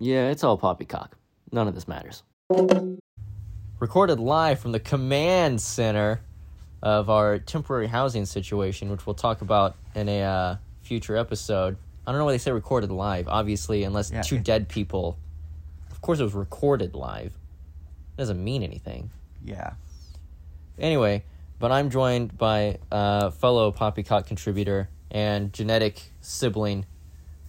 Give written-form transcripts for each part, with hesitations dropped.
Yeah, it's all poppycock. None of this matters. Recorded live from the command center of our temporary housing situation, which we'll talk about in a future episode. I don't know why they say recorded live, obviously, unless two dead people. Of course it was recorded live. It doesn't mean anything. Yeah. Anyway, but I'm joined by fellow Poppycock contributor and genetic sibling,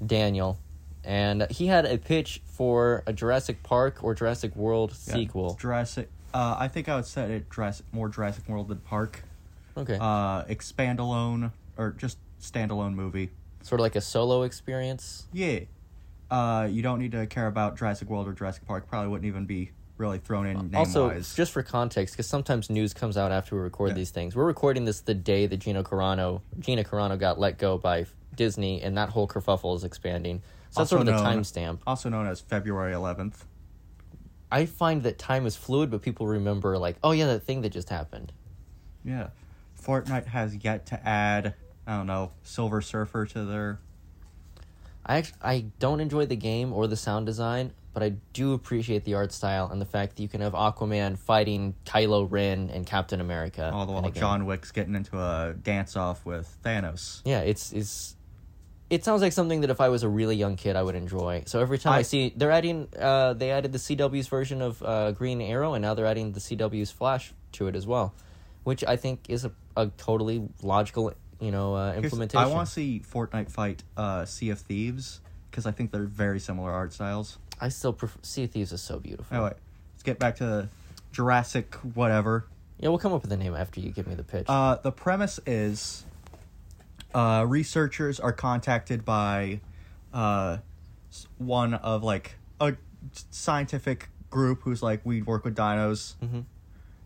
Daniel. And he had a pitch for a Jurassic Park or Jurassic World sequel. Jurassic. I think I would set it more Jurassic World than Park. Okay. Expandalone, or just standalone movie. Sort of like a solo experience? Yeah. You don't need to care about Jurassic World or Jurassic Park. Probably wouldn't even be really thrown in name-wise. Also, just for context, because sometimes news comes out after we record these things. We're recording this the day that Gina Carano got let go by Disney, and that whole kerfuffle is expanding. So that's sort of the timestamp. Also known as February 11th. I find that time is fluid, but people remember, like, oh, yeah, that thing that just happened. Yeah. Fortnite has yet to add, I don't know, Silver Surfer to their... I don't enjoy the game or the sound design, but I do appreciate the art style and the fact that you can have Aquaman fighting Kylo Ren and Captain America. All the while John Wick's getting into a dance-off with Thanos. Yeah, it sounds like something that if I was a really young kid, I would enjoy. So every time I see... They added the CW's version of Green Arrow, and now they're adding the CW's Flash to it as well, which I think is a totally logical, implementation. I want to see Fortnite fight Sea of Thieves, because I think they're very similar art styles. I still prefer... Sea of Thieves is so beautiful. Anyway, let's get back to Jurassic whatever. Yeah, we'll come up with a name after you give me the pitch. The premise is... researchers are contacted by one of, like, a scientific group who's like, we work with dinos. Mm-hmm.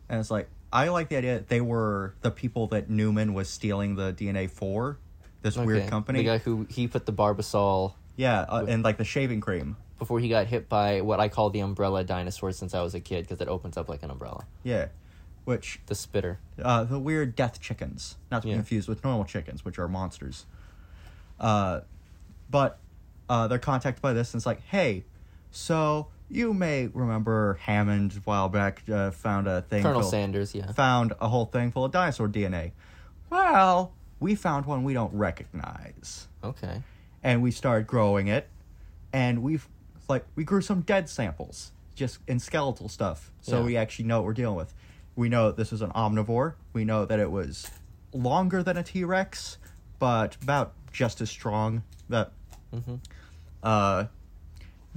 And it's like, I like the idea that they were the people that Newman was stealing the DNA for, this weird company. The guy who, he put the Barbasol... Yeah, and, like, the shaving cream. Before he got hit by what I call the umbrella dinosaur since I was a kid, because it opens up like an umbrella. Yeah. Which... The spitter. The weird death chickens. Not to be confused with normal chickens, which are monsters. But they're contacted by this, and it's like, hey, so you may remember Hammond a while back found a thing... Colonel Sanders, yeah. Found a whole thing full of dinosaur DNA. Well, we found one we don't recognize. Okay. And we started growing it, and we grew some dead samples, just in skeletal stuff, so we actually know what we're dealing with. We know this is an omnivore. We know that it was longer than a T-Rex, but about just as strong. That we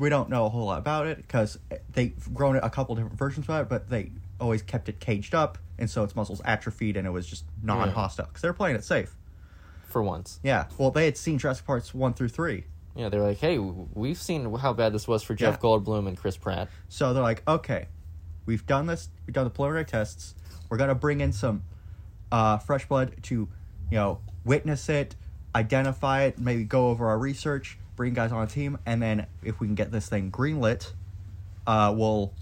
don't know a whole lot about it because they've grown a couple different versions of it, but they always kept it caged up, and so its muscles atrophied, and it was just non-hostile because they're playing it safe. For once. Yeah. Well, they had seen Jurassic Parks 1 through 3. Yeah, they're like, hey, we've seen how bad this was for Jeff Goldblum and Chris Pratt. So they're like, okay. We've done this. We've done the preliminary tests. We're going to bring in some fresh blood to, witness it, identify it, maybe go over our research, bring guys on a team, and then if we can get this thing greenlit, we'll,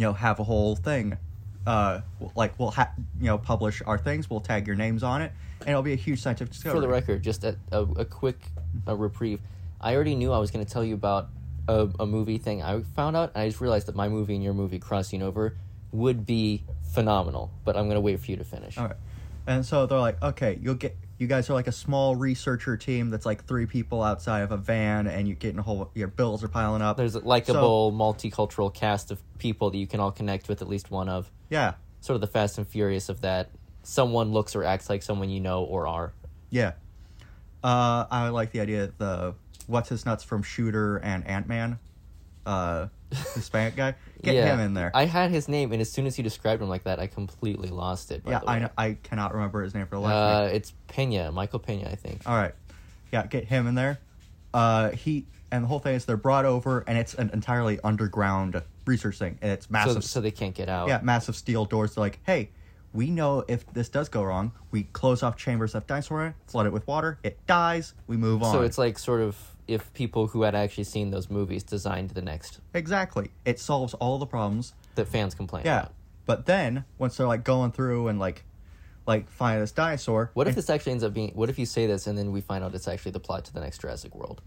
have a whole thing. We'll publish our things. We'll tag your names on it, and it'll be a huge scientific discovery. For the record, just a quick reprieve. I already knew I was going to tell you about a movie thing I found out, and I just realized that my movie and your movie crossing over would be phenomenal, but I'm going to wait for you to finish. All right. And so they're like, okay, you guys are like a small researcher team that's like 3 people outside of a van, and you're getting your bills are piling up. There's a likable, multicultural cast of people that you can all connect with, at least one of. Yeah. Sort of the Fast and Furious of that. Someone looks or acts like someone you know or are. Yeah. I like the idea that the What's-His-Nuts from Shooter and Ant-Man, Hispanic guy. Get him in there. I had his name, and as soon as you described him like that, I completely lost it. I cannot remember his name for the life of me. It's Pena, Michael Pena, I think. All right. Yeah, get him in there. And the whole thing is they're brought over, and it's an entirely underground research thing, and it's massive. So they can't get out. Yeah, massive steel doors. They're like, hey, we know if this does go wrong, we close off chambers of dinosaur, flood it with water, it dies, we move on. So it's like sort of if people who had actually seen those movies designed the next. Exactly. It solves all the problems that fans complain about. But then, once they're like going through and like finding this dinosaur... What if this actually ends up being... What if you say this and then we find out it's actually the plot to the next Jurassic World?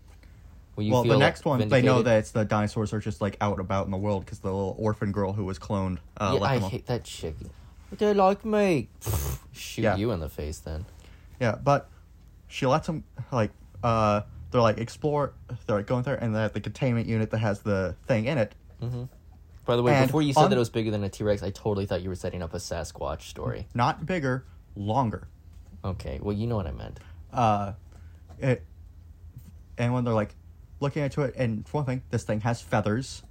Where you well, feel the next one, vindicated. They know that it's the dinosaurs are just, like, out about in the world because the little orphan girl who was cloned I hate that chick. They like me. Shoot you in the face, then. Yeah, but she lets them, like, they're, like, explore, they're, like, going there, and they're at the containment unit that has the thing in it. Mm-hmm. By the way, and before you said that it was bigger than a T-Rex, I totally thought you were setting up a Sasquatch story. Not bigger, longer. Okay, well, you know what I meant. And when they're, like, looking into it, and for one thing, this thing has feathers.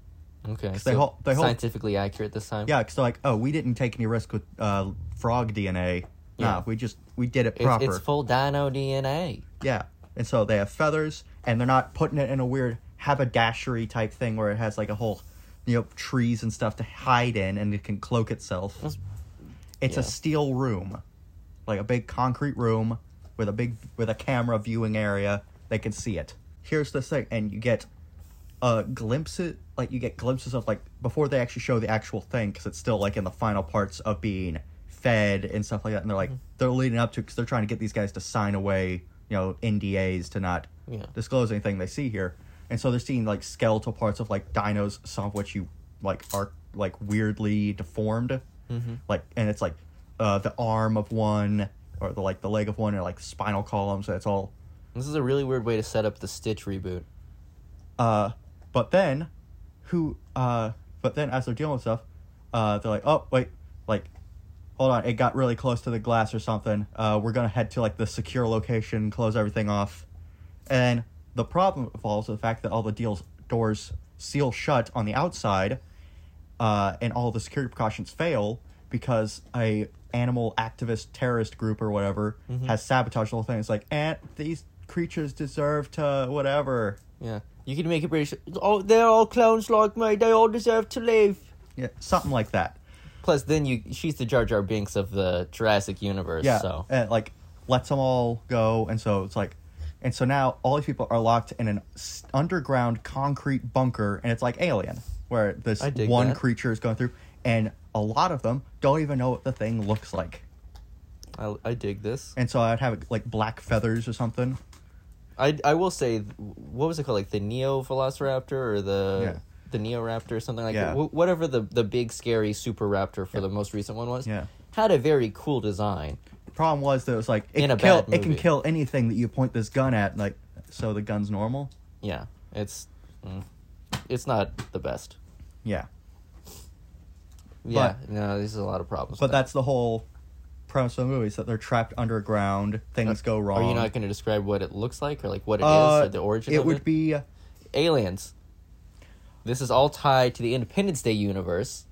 Okay, so they scientifically accurate this time? Yeah, because they're like, oh, we didn't take any risk with frog DNA. Yeah. Nah, we did it proper. It's full dino DNA. Yeah, and so they have feathers, and they're not putting it in a weird haberdashery type thing where it has, like, a whole... you know, trees and stuff to hide in, and it can cloak itself. It's a steel room, like a big concrete room with a camera viewing area. They can see it. Here's this thing, and you get glimpses of, like, before they actually show the actual thing, because it's still, like, in the final parts of being fed and stuff like that. And they're like they're leading up to, because they're trying to get these guys to sign away, you know, NDAs to not disclose anything they see here. And so they're seeing, like, skeletal parts of, like, dinos, some of which you, like, are, like, weirdly deformed. Mm-hmm. Like, and it's, like, the arm of one, or, the leg of one, and, like, spinal column, so it's all... This is a really weird way to set up the Stitch reboot. But then, as they're dealing with stuff, they're like, oh, wait, like, hold on, it got really close to the glass or something. We're gonna head to, like, the secure location, close everything off, and... The problem falls to the fact that all the doors seal shut on the outside, and all the security precautions fail because a animal activist terrorist group or whatever has sabotaged the whole thing. It's like, these creatures deserve to whatever. Yeah, you can make it British. Oh, they're all clones like me. They all deserve to live. Yeah, something like that. Plus, then she's the Jar Jar Binks of the Jurassic universe. Yeah, so and it, like, lets them all go, and so it's like. And so now all these people are locked in an underground concrete bunker, and it's like Alien, where this one creature is going through, and a lot of them don't even know what the thing looks like. I dig this. And so I'd have, like, black feathers or something. I will say, what was it called, like, the Neo-Velociraptor or the Neoraptor or something like that? Whatever the big, scary Super Raptor for the most recent one was, had a very cool design. Problem was that it was like it can kill anything that you point this gun at, like, so the gun's normal. Yeah, it's not the best. Yeah. Yeah, but, no, there's a lot of problems. But that's the whole premise of the movie, is that they're trapped underground, things go wrong. Are you not going to describe what it looks like, or, like, what it is, or the origin of it? It would be aliens. This is all tied to the Independence Day universe.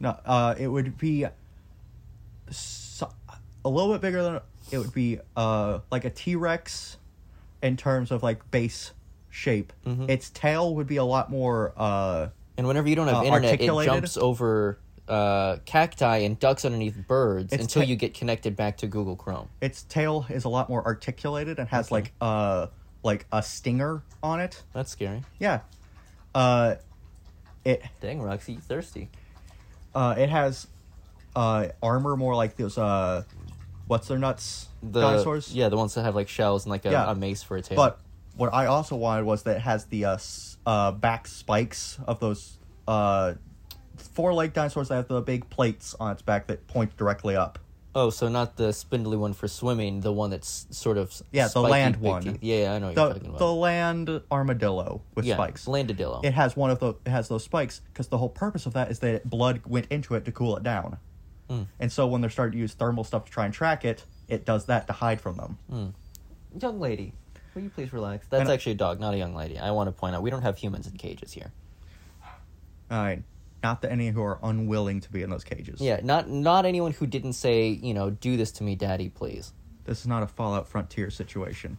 No, it would be a little bit bigger than it would be, like a T-Rex, in terms of, like, base shape. Mm-hmm. Its tail would be a lot more. And whenever you don't have internet, articulated. It jumps over cacti and ducks underneath birds until you get connected back to Google Chrome. Its tail is a lot more articulated and has like a stinger on it. That's scary. Yeah. Dang, Roxy, you thirsty. It has armor more like those. What's their nuts? The dinosaurs? Yeah, the ones that have, like, shells and, like, a mace for a tail. But what I also wanted was that it has the back spikes of those four-legged dinosaurs that have the big plates on its back that point directly up. Oh, so not the spindly one for swimming, the one that's sort of... Yeah, the land one. Yeah, I know what you're talking about. The land armadillo with spikes. Landadillo. It has those spikes, because the whole purpose of that is that blood went into it to cool it down. Mm. And so when they're starting to use thermal stuff to try and track it, it does that to hide from them. Mm. Young lady, will you please relax? That's actually a dog, not a young lady. I want to point out, we don't have humans in cages here. All right. Not that any who are unwilling to be in those cages. Yeah, not anyone who didn't say, you know, do this to me, daddy, please. This is not a Fallout Frontier situation.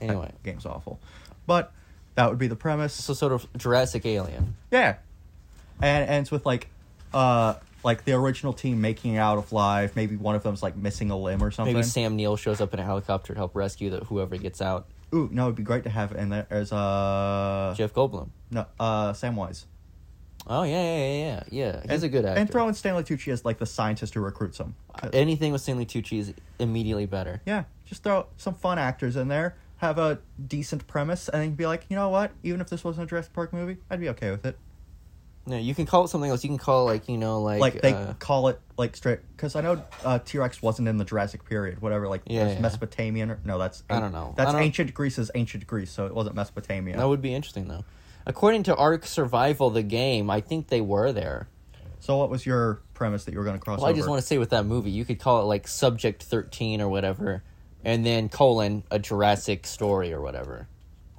Anyway. That game's awful. But that would be the premise. So sort of Jurassic Alien. Yeah. And it ends with, like, like, the original team making it out of life. Maybe one of them's, like, missing a limb or something. Maybe Sam Neill shows up in a helicopter to help rescue whoever gets out. Ooh, no, it'd be great to have in there as, Jeff Goldblum. No, Samwise. Oh, yeah. He's a good actor. And throw in Stanley Tucci as, like, the scientist who recruits him. Anything with Stanley Tucci is immediately better. Yeah, just throw some fun actors in there. have a decent premise, and then be like, you know what? Even if this wasn't a Jurassic Park movie, I'd be okay with it. No, you can call it something else. You can call it, like, you know, like... Like, they call it, like, straight... Because I know T-Rex wasn't in the Jurassic period, whatever, like, there's Mesopotamian... Or, no, that's... I don't know. That's ancient Greece's ancient Greece, so it wasn't Mesopotamia. That would be interesting, though. According to Ark Survival, the game, I think they were there. So what was your premise that you were going to cross over? Well, I just want to say with that movie, you could call it, like, Subject 13 or whatever, and then, a Jurassic story or whatever.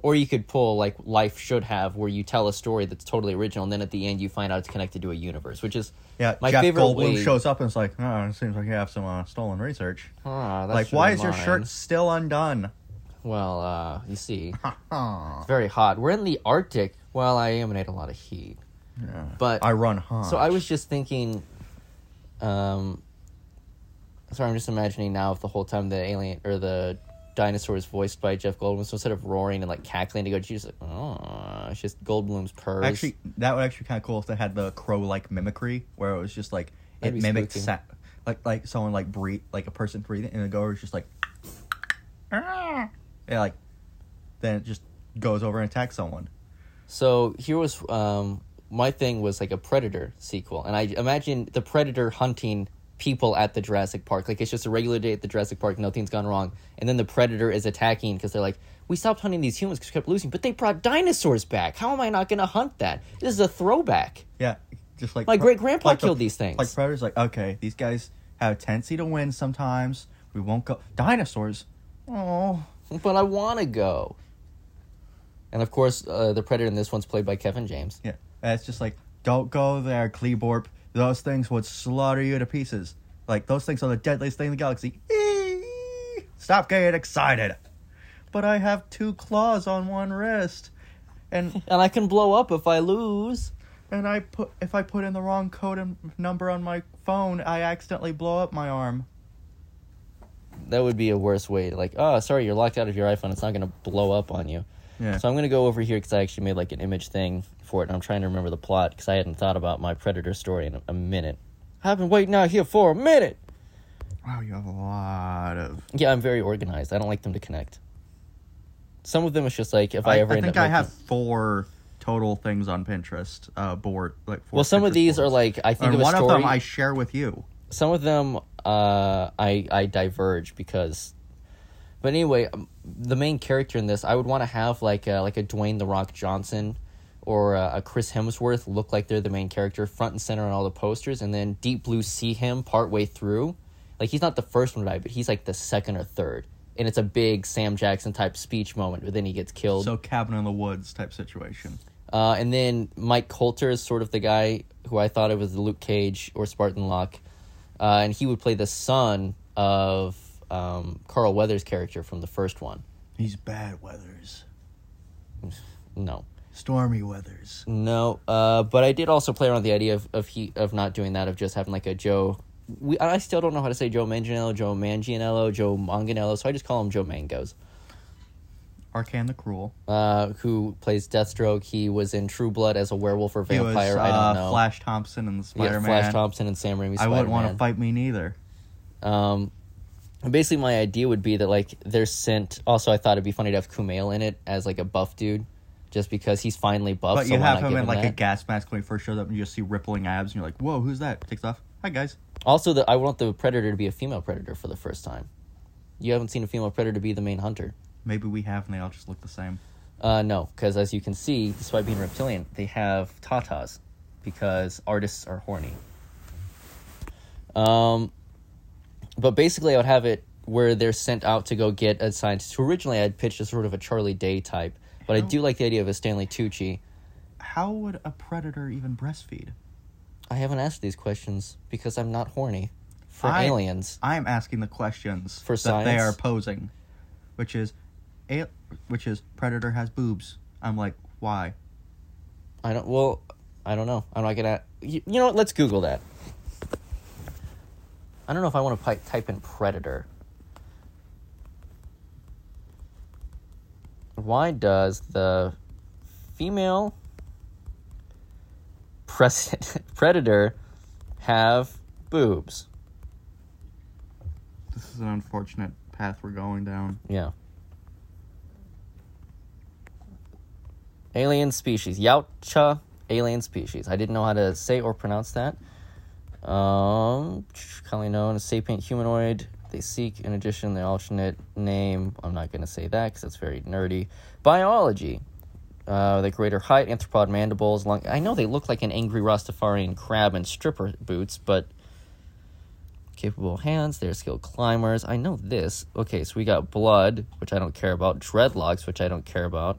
Or you could pull, like, Life Should Have, where you tell a story that's totally original, and then at the end you find out it's connected to a universe, which is my favorite way. Yeah, Jeff Goldblum shows up and is like, oh, it seems like you have some stolen research. Ah, that's like, why is your shirt still undone? Well, you see, it's very hot. We're in the Arctic. Well, I emanate a lot of heat. Yeah, but I run hot. So I was just thinking, sorry, I'm just imagining now if the whole time the alien, or the... dinosaur is voiced by Jeff Goldblum, so instead of roaring and like cackling to go, she's like, oh, it's just Goldblum's purrs. Actually, that would actually be kind of cool if they had the crow-like mimicry, where it was just like it mimics like someone like breathe, like a person breathing, and the goer is just like, ah, and like then it just goes over and attacks someone. So here was my thing was like a Predator sequel, and I imagine the Predator hunting people at the Jurassic Park. Like, it's just a regular day at the Jurassic Park, nothing's gone wrong, and then the Predator is attacking because they're like, we stopped hunting these humans because we kept losing, but they brought dinosaurs back. How am I not gonna hunt that? This is a throwback. Yeah, just like my great-grandpa killed these things. Like, Predator's like, okay, these guys have a tendency to win sometimes, we won't go. Dinosaurs? Oh, but I want to go. And of course, the Predator in this one's played by Kevin James. Yeah, and it's just like, don't go there, Kleborp. Those things would slaughter you to pieces. Like, those things are the deadliest thing in the galaxy. Eee! Stop getting excited. But I have two claws on one wrist. And I can blow up if I lose. And if I put in the wrong code and number on my phone, I accidentally blow up my arm. That would be a worse way. Like, oh, sorry, you're locked out of your iPhone. It's not going to blow up on you. Yeah. So I'm going to go over here because I actually made like an image thing for it, and I'm trying to remember the plot because I hadn't thought about my Predator story in a minute. I've been waiting out here for a minute. Wow, you have a lot of... Yeah, I'm very organized. I don't like them to connect. Some of them is just like, if I ever... I think I have 4 total things on Pinterest board. Like, 4 well, some Pinterest of these boards. Are like, I think of a story... One of them I share with you. Some of them I diverge because... But anyway, the main character in this, I would want to have like a Dwayne "The Rock" Johnson or a Chris Hemsworth look like they're the main character, front and center on all the posters, and then Deep Blue see him partway through. Like, he's not the first one to die, but he's like the second or third. And it's a big Sam Jackson type speech moment, but then he gets killed. So Cabin in the Woods type situation. And then Mike Coulter is sort of the guy who I thought it was Luke Cage or Spartan Locke. And he would play the son of... Carl Weathers' character from the first one. He's Bad Weathers. No. Stormy Weathers. No, but I did also play around with the idea of not doing that, of just having like a Joe... I still don't know how to say Joe Manganiello, Joe Manganiello, so I just call him Joe Mangos. Arcan the Cruel. Who plays Deathstroke. He was in True Blood as a werewolf or vampire, he was, I don't know. Flash Thompson and the Spider-Man. Yeah, Flash Thompson and Sam Raimi's Spider-Man. I wouldn't want to fight me neither. Basically, my idea would be that, like, they're sent... Also, I thought it'd be funny to have Kumail in it as, like, a buff dude, just because he's finally buff. But you have him in, like, a gas mask when he first shows up, and you just see rippling abs, and you're like, whoa, who's that? Takes off. Hi, guys. Also, I want the Predator to be a female Predator for the first time. You haven't seen a female Predator be the main hunter. Maybe we have, and they all just look the same. No, because as you can see, despite being reptilian, they have tatas, because artists are horny. But basically, I would have it where they're sent out to go get a scientist. So originally, I had pitched as sort of a Charlie Day type, but I do like the idea of a Stanley Tucci. How would a Predator even breastfeed? I haven't asked these questions because I'm not horny for aliens. I'm asking the questions for science that they are posing, which is Predator has boobs. I'm like, why? I don't know. I'm not gonna. You know what? Let's Google that. I don't know if I want to type in Predator. Why does the female Predator have boobs? This is an unfortunate path we're going down. Yeah. Alien Species. Yautja Alien Species. I didn't know how to say or pronounce that. Commonly known as sapient humanoid. They seek, in addition, the alternate name. I'm not going to say that because it's very nerdy. Biology. The greater height, anthropod mandibles. Long. I know they look like an angry Rastafarian crab in stripper boots, but capable hands. They're skilled climbers. I know this. Okay, so we got blood, which I don't care about. Dreadlocks, which I don't care about.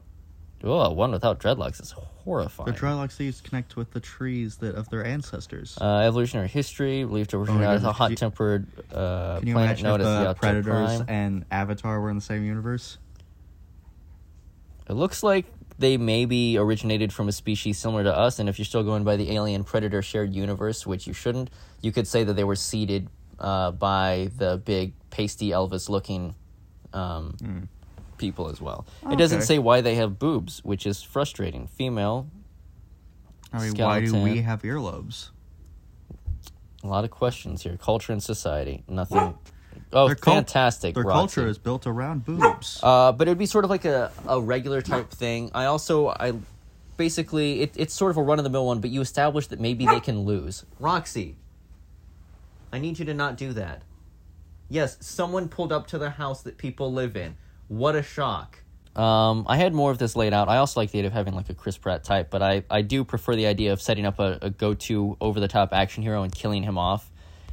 Oh, one without dreadlocks is horrifying. The dreadlocks they used to connect with the trees that of their ancestors. Evolutionary history, believed to originate out of a hot-tempered planet. Can you imagine if Predators and Avatar were in the same universe? It looks like they maybe originated from a species similar to us, and if you're still going by the Alien Predator shared universe, which you shouldn't, you could say that they were seeded by the big, pasty, Elvis-looking people as well. It doesn't say why they have boobs, which is frustrating. Female. I mean, skeleton. Why do we have earlobes? A lot of questions here. Culture and society. Nothing. What? Oh, fantastic. Their culture is built around boobs. But it would be sort of like a regular type thing. It's sort of a run-of-the-mill one, but you establish that maybe they can lose. Roxy, I need you to not do that. Yes, someone pulled up to the house that people live in. What a shock. I had more of this laid out. I also like the idea of having like a Chris Pratt type, but I do prefer the idea of setting up a go-to over-the-top action hero and killing him off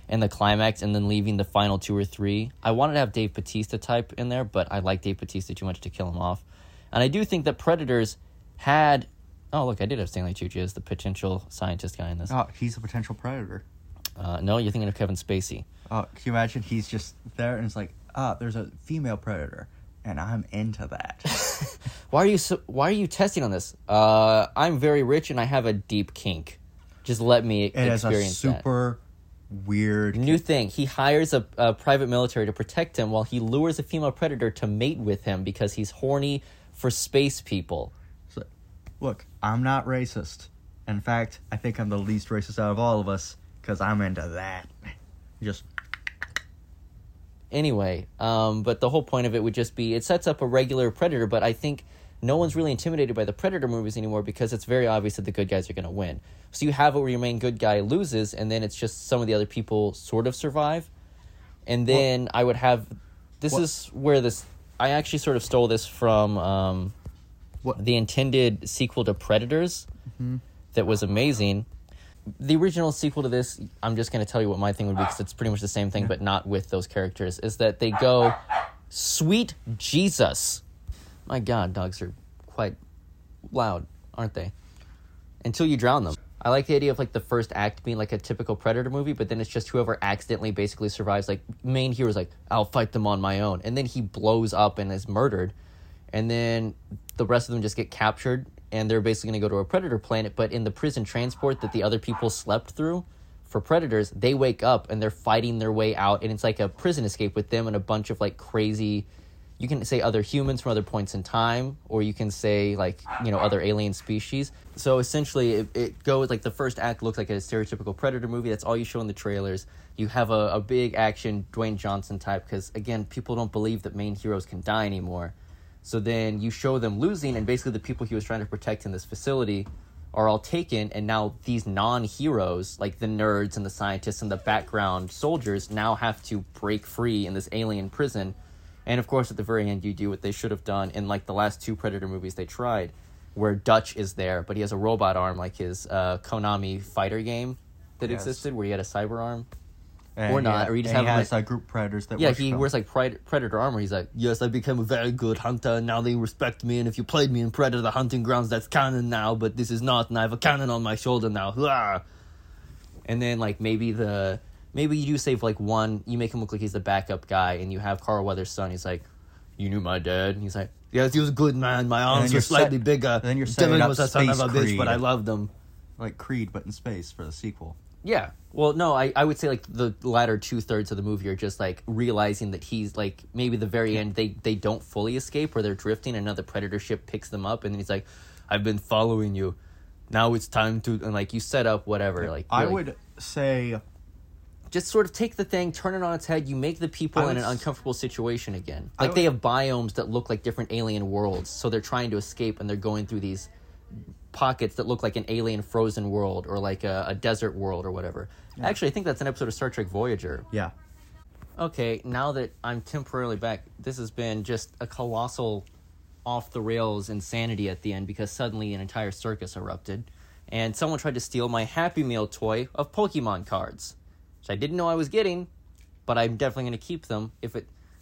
in the climax and then leaving the final two or three. I wanted to have Dave Bautista type in there, but I like Dave Bautista too much to kill him off. And I do think that Predators had... Oh, look, I did have Stanley Tucci as the potential scientist guy in this. Oh, he's a potential Predator. No, you're thinking of Kevin Spacey. Oh, can you imagine he's just there and it's like, there's a female Predator. And I'm into that. Why are you testing on this? I'm very rich and I have a deep kink. Just let me experience that. It is a super weird new thing. He hires a private military to protect him while he lures a female predator to mate with him because he's horny for space people. So, look, I'm not racist. In fact, I think I'm the least racist out of all of us because I'm into that. Just... Anyway, but the whole point of it would just be it sets up a regular Predator, but I think no one's really intimidated by the Predator movies anymore because it's very obvious that the good guys are going to win. So you have it where your main good guy loses, and then it's just some of the other people sort of survive. And then I would have... I actually sort of stole this from the intended sequel to Predators that was amazing. The original sequel to this, I'm just going to tell you what my thing would be because it's pretty much the same thing, but not with those characters, is that they go, sweet Jesus. My God, dogs are quite loud, aren't they? Until you drown them. I like the idea of like the first act being like a typical Predator movie, but then it's just whoever accidentally basically survives. Like, main hero's like, I'll fight them on my own. And then he blows up and is murdered. And then the rest of them just get captured. And they're basically going to go to a Predator planet, but in the prison transport that the other people slept through for Predators, they wake up and they're fighting their way out, and it's like a prison escape with them and a bunch of, like, crazy... You can say other humans from other points in time, or you can say, like, you know, other alien species. So essentially, it goes, like, the first act looks like a stereotypical Predator movie. That's all you show in the trailers. You have a big action Dwayne Johnson type, because, again, people don't believe that main heroes can die anymore. So then you show them losing, and basically the people he was trying to protect in this facility are all taken, and now these non-heroes, like the nerds and the scientists and the background soldiers, now have to break free in this alien prison. And of course, at the very end, you do what they should have done in, like, the last two Predator movies they tried, where Dutch is there, but he has a robot arm, like his Konami fighter game that existed, where he had a cyber arm. And or not, or he just has like group predators that he wears like predator armor. He's like, yes, I became a very good hunter, and now they respect me. And if you played me in Predator, the hunting grounds, that's canon now, but this is not, and I have a cannon on my shoulder now. Hurrah! And then like maybe you do save like one. You make him look like he's the backup guy, and you have Carl Weathers' son. He's like, you knew my dad, and he's like, yes, he was a good man. My arms were slightly bigger. And then you're setting up a son of a bitch, but I loved him. Like Creed, but in space for the sequel. Yeah. Well, no, I would say, like, the latter two-thirds of the movie are just, like, realizing that he's, like, maybe the very end, they don't fully escape, or they're drifting, and another Predator ship picks them up, and he's like, I've been following you. Now it's time to... And, like, you set up whatever. Like I would say... Just sort of take the thing, turn it on its head, you make the people in an uncomfortable situation again. Like, they have biomes that look like different alien worlds, so they're trying to escape, and they're going through these pockets that look like an alien frozen world or like a desert world or whatever. Yeah. Actually, I think that's an episode of Star Trek Voyager. Yeah. Okay, now that I'm temporarily back, this has been just a colossal off-the-rails insanity at the end because suddenly an entire circus erupted, and someone tried to steal my Happy Meal toy of Pokemon cards, which I didn't know I was getting, but I'm definitely going to keep them.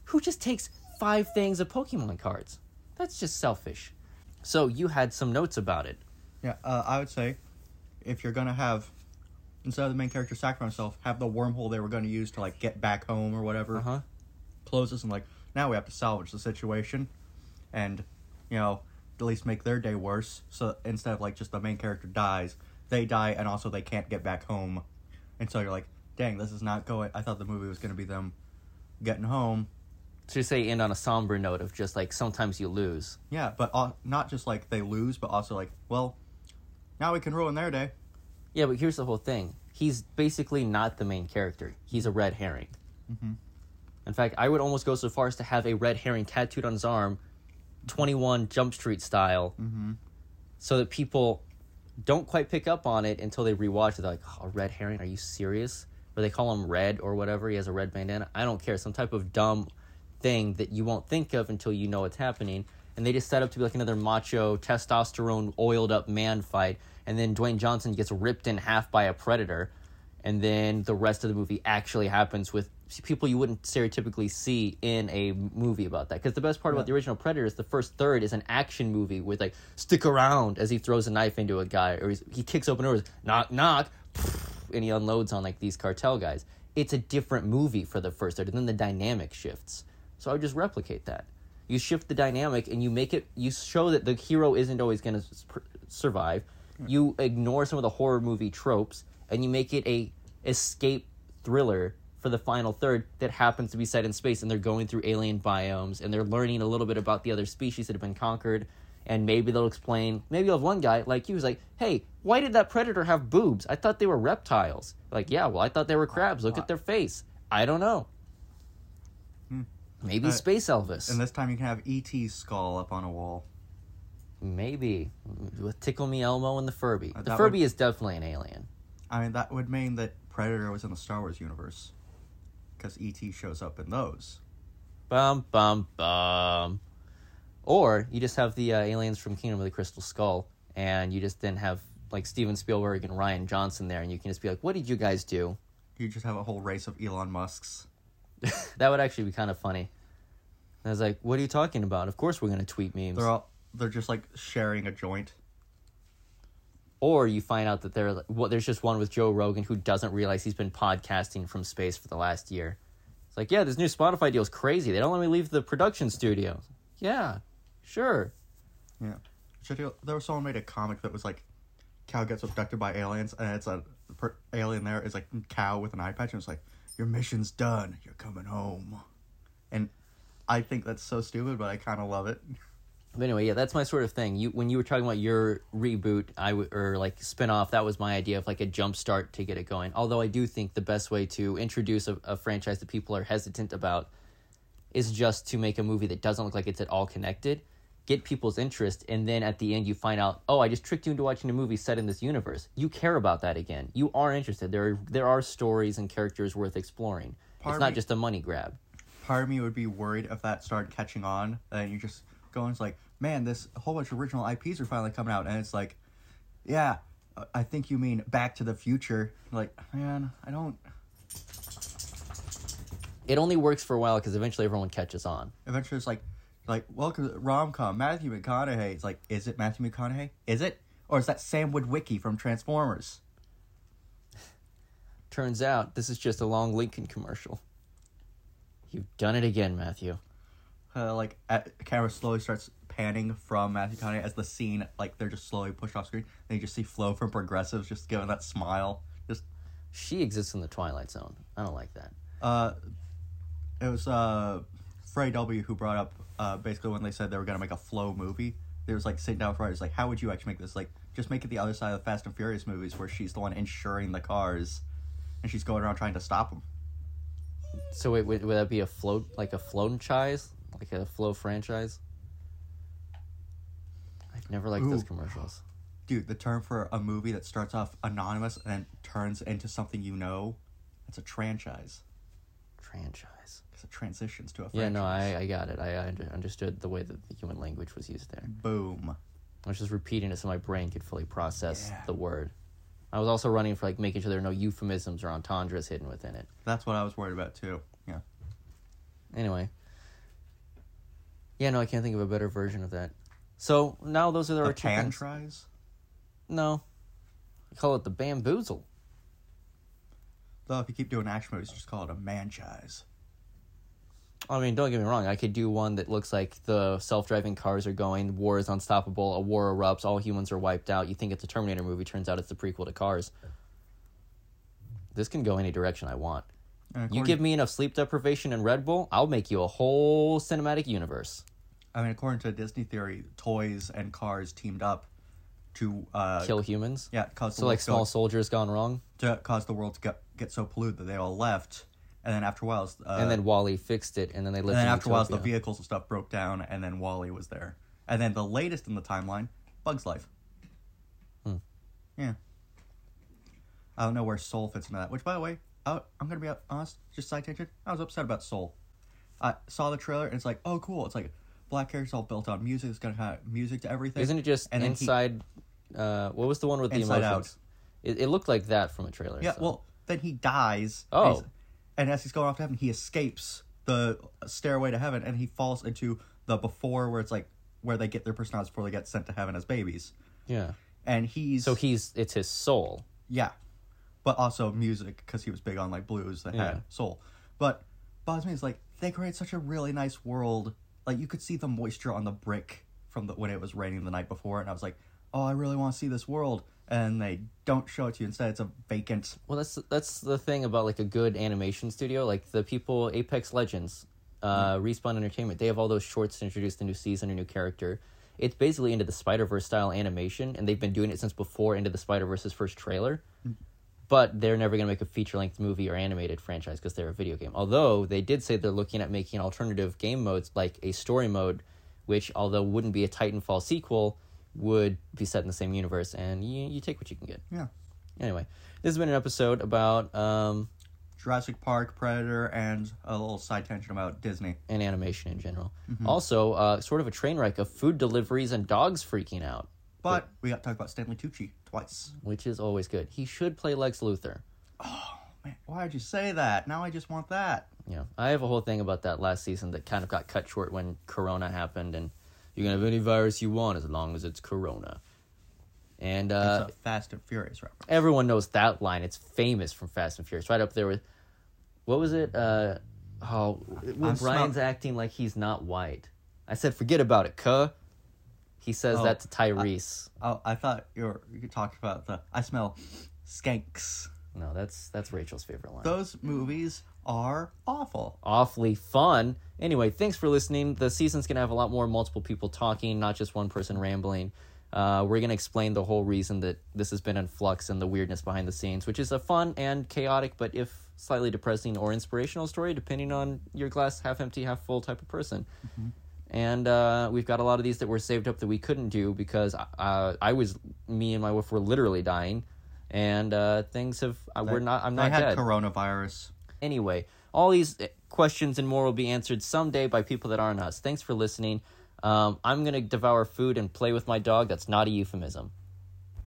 Who just takes 5 things of Pokemon cards? That's just selfish. So you had some notes about it. Yeah, I would say, if you're going to have, instead of the main character sacrificing himself, have the wormhole they were going to use to, like, get back home or whatever. Uh-huh. Closes and, like, now we have to salvage the situation and, you know, at least make their day worse. So instead of, like, just the main character dies, they die and also they can't get back home. And so you're like, dang, this is not going... I thought the movie was going to be them getting home. So you say end on a somber note of just, like, sometimes you lose. Yeah, but not just, like, they lose, but also, like, well... now we can ruin their day. Yeah, but here's the whole thing. He's basically not the main character. He's a red herring. Mm-hmm. In fact, I would almost go so far as to have a red herring tattooed on his arm, 21 Jump Street style, mm-hmm. so that people don't quite pick up on it until they rewatch it. They're like, oh, red herring? Are you serious? Or they call him Red or whatever. He has a red bandana. I don't care. Some type of dumb thing that you won't think of until you know it's happening. And they just set up to be like another macho, testosterone, oiled-up man fight. And then Dwayne Johnson gets ripped in half by a predator. And then the rest of the movie actually happens with people you wouldn't stereotypically see in a movie about that. Because the best part about the original Predator is the first third is an action movie with, like, stick around as he throws a knife into a guy. Or he kicks open doors, knock, knock, and he unloads on, like, these cartel guys. It's a different movie for the first third. And then the dynamic shifts. So I would just replicate that. You shift the dynamic and you make it. You show that the hero isn't always going to survive. You ignore some of the horror movie tropes and you make it a escape thriller for the final third that happens to be set in space. And they're going through alien biomes and they're learning a little bit about the other species that have been conquered. And maybe they'll explain. Maybe you'll have one guy like you who's like, "Hey, why did that predator have boobs? I thought they were reptiles." Like, yeah, well, I thought they were crabs. Look at their face. I don't know. Maybe Space Elvis. And this time you can have E.T.'s skull up on a wall. Maybe. With Tickle Me Elmo and the Furby. The Furby is definitely an alien. I mean, that would mean that Predator was in the Star Wars universe. Because E.T. shows up in those. Bum, bum, bum. Or you just have the aliens from Kingdom of the Crystal Skull. And you just then have, like, Steven Spielberg and Ryan Johnson there. And you can just be like, what did you guys do? You just have a whole race of Elon Musks. That would actually be kind of funny. And I was like, what are you talking about? Of course we're going to tweet memes. They're just like sharing a joint. Or you find out that there's just one with Joe Rogan who doesn't realize he's been podcasting from space for the last year. It's like, yeah, this new Spotify deal is crazy. They don't let me leave the production studio. Yeah, sure. Yeah. There was someone made a comic that was like, cow gets abducted by aliens, and it's an alien there. It's like cow with an eye patch, and it's like, your mission's done. You're coming home. And I think that's so stupid, but I kind of love it. But anyway, yeah, that's my sort of thing. When you were talking about your reboot or like spinoff, that was my idea of like a jump start to get it going. Although I do think the best way to introduce a franchise that people are hesitant about is just to make a movie that doesn't look like it's at all connected, get people's interest, and then at the end you find out, oh, I just tricked you into watching a movie set in this universe. You care about that again. You are interested. There are stories and characters worth exploring. It's not just a money grab. Part of me would be worried if that started catching on, and you just go and it's like, man, this whole bunch of original IPs are finally coming out, and it's like, yeah, I think you mean Back to the Future. Like, man, I don't... It only works for a while because eventually everyone catches on. Eventually it's like, welcome to rom-com, Matthew McConaughey. It's like, is it Matthew McConaughey? Is it? Or is that Sam Witwicky from Transformers? Turns out, this is just a long Lincoln commercial. You've done it again, Matthew. The camera slowly starts panning from Matthew McConaughey as the scene, like, they're just slowly pushed off screen. And you just see Flo from Progressives just giving that smile. She exists in the Twilight Zone. I don't like that. It was, Freddie W who brought up basically when they said they were going to make a Flow movie. There was like sitting down with writers like, how would you actually make this? Like, just make it the other side of the Fast and Furious movies where she's the one insuring the cars and she's going around trying to stop them. So wait, would that be a Flow, like a Flow-chise? Like a Flow franchise? I've never liked those commercials. Dude, the term for a movie that starts off anonymous and then turns into something you know, that's a franchise. Franchise. Because it transitions to a franchise. Yeah, no, I got it. I understood the way that the human language was used there. Boom. I was just repeating it so my brain could fully process the word. I was also running for, like, making sure there are no euphemisms or entendres hidden within it. That's what I was worried about, too. Yeah. Anyway. Yeah, no, I can't think of a better version of that. So, now those are our two things. The pan-tries? No. I call it the bamboozle. Well, if you keep doing action movies, just call it a man-chise. I mean, don't get me wrong. I could do one that looks like the self-driving cars are going, war is unstoppable, a war erupts, all humans are wiped out. You think it's a Terminator movie. Turns out it's the prequel to Cars. This can go any direction I want. You give me enough sleep deprivation and Red Bull, I'll make you a whole cinematic universe. I mean, according to Disney theory, toys and cars teamed up to... kill humans? Yeah. Cause so, like, Small Soldiers gone wrong? To cause the world to get so polluted that they all left... And then after a while... and then Wall-E fixed it, and then they lived in Utopia. And then after a while, the vehicles and stuff broke down, and then Wall-E was there. And then the latest in the timeline, Bug's Life. Hmm. Yeah. I don't know where Soul fits into that. Which, by the way, I'm going to be honest, just side tangent, I was upset about Soul. I saw the trailer, and it's like, oh, cool. It's like, black characters all built on music. It's going to have music to everything. Isn't it just and Inside... what was the one with the emotions? Inside Out. It looked like that from a trailer. Yeah, so. Well, then he dies. Oh. And as he's going off to heaven, he escapes the stairway to heaven, and he falls into the before, where it's like where they get their personalities before they get sent to heaven as babies. Yeah, and it's his soul. Yeah, but also music, because he was big on like blues that had soul. But bothers me is like they created such a really nice world. Like you could see the moisture on the brick from when it was raining the night before, and I was like, oh, I really want to see this world. And they don't show it to you. Instead, it's a vacant... Well, that's the thing about, like, a good animation studio. Like, the people... Apex Legends, Respawn Entertainment, they have all those shorts to introduce the new season, a new character. It's basically Into the Spider-Verse style animation, and they've been doing it since before Into the Spider-Verse's first trailer. But they're never going to make a feature-length movie or animated franchise because they're a video game. Although, they did say they're looking at making alternative game modes, like a story mode, which, although wouldn't be a Titanfall sequel... would be set in the same universe, and you take what you can get. Yeah. Anyway, this has been an episode about... Jurassic Park, Predator, and a little side tangent about Disney. And animation in general. Mm-hmm. Also, sort of a train wreck of food deliveries and dogs freaking out. But we got to talk about Stanley Tucci twice. Which is always good. He should play Lex Luthor. Oh, man, why would you say that? Now I just want that. Yeah, I have a whole thing about that last season that kind of got cut short when Corona happened, and... You can have any virus you want as long as it's Corona. And, it's a Fast and Furious reference. Everyone knows that line. It's famous from Fast and Furious. Right up there with... What was it? Brian's acting like he's not white. I said, forget about it, cuh. He says that to Tyrese. I thought you talked about the... I smell skanks. No, that's Rachel's favorite line. Those movies... are awful. Awfully fun. Anyway, thanks for listening. The season's going to have a lot more multiple people talking, not just one person rambling. We're going to explain the whole reason that this has been in flux and the weirdness behind the scenes, which is a fun and chaotic, but if slightly depressing or inspirational story, depending on your glass half empty, half full type of person. Mm-hmm. And we've got a lot of these that were saved up that we couldn't do because me and my wife were literally dying, and things have... I'm not dead. They had coronavirus... Anyway, all these questions and more will be answered someday by people that aren't us. Thanks for listening. I'm going to devour food and play with my dog. That's not a euphemism.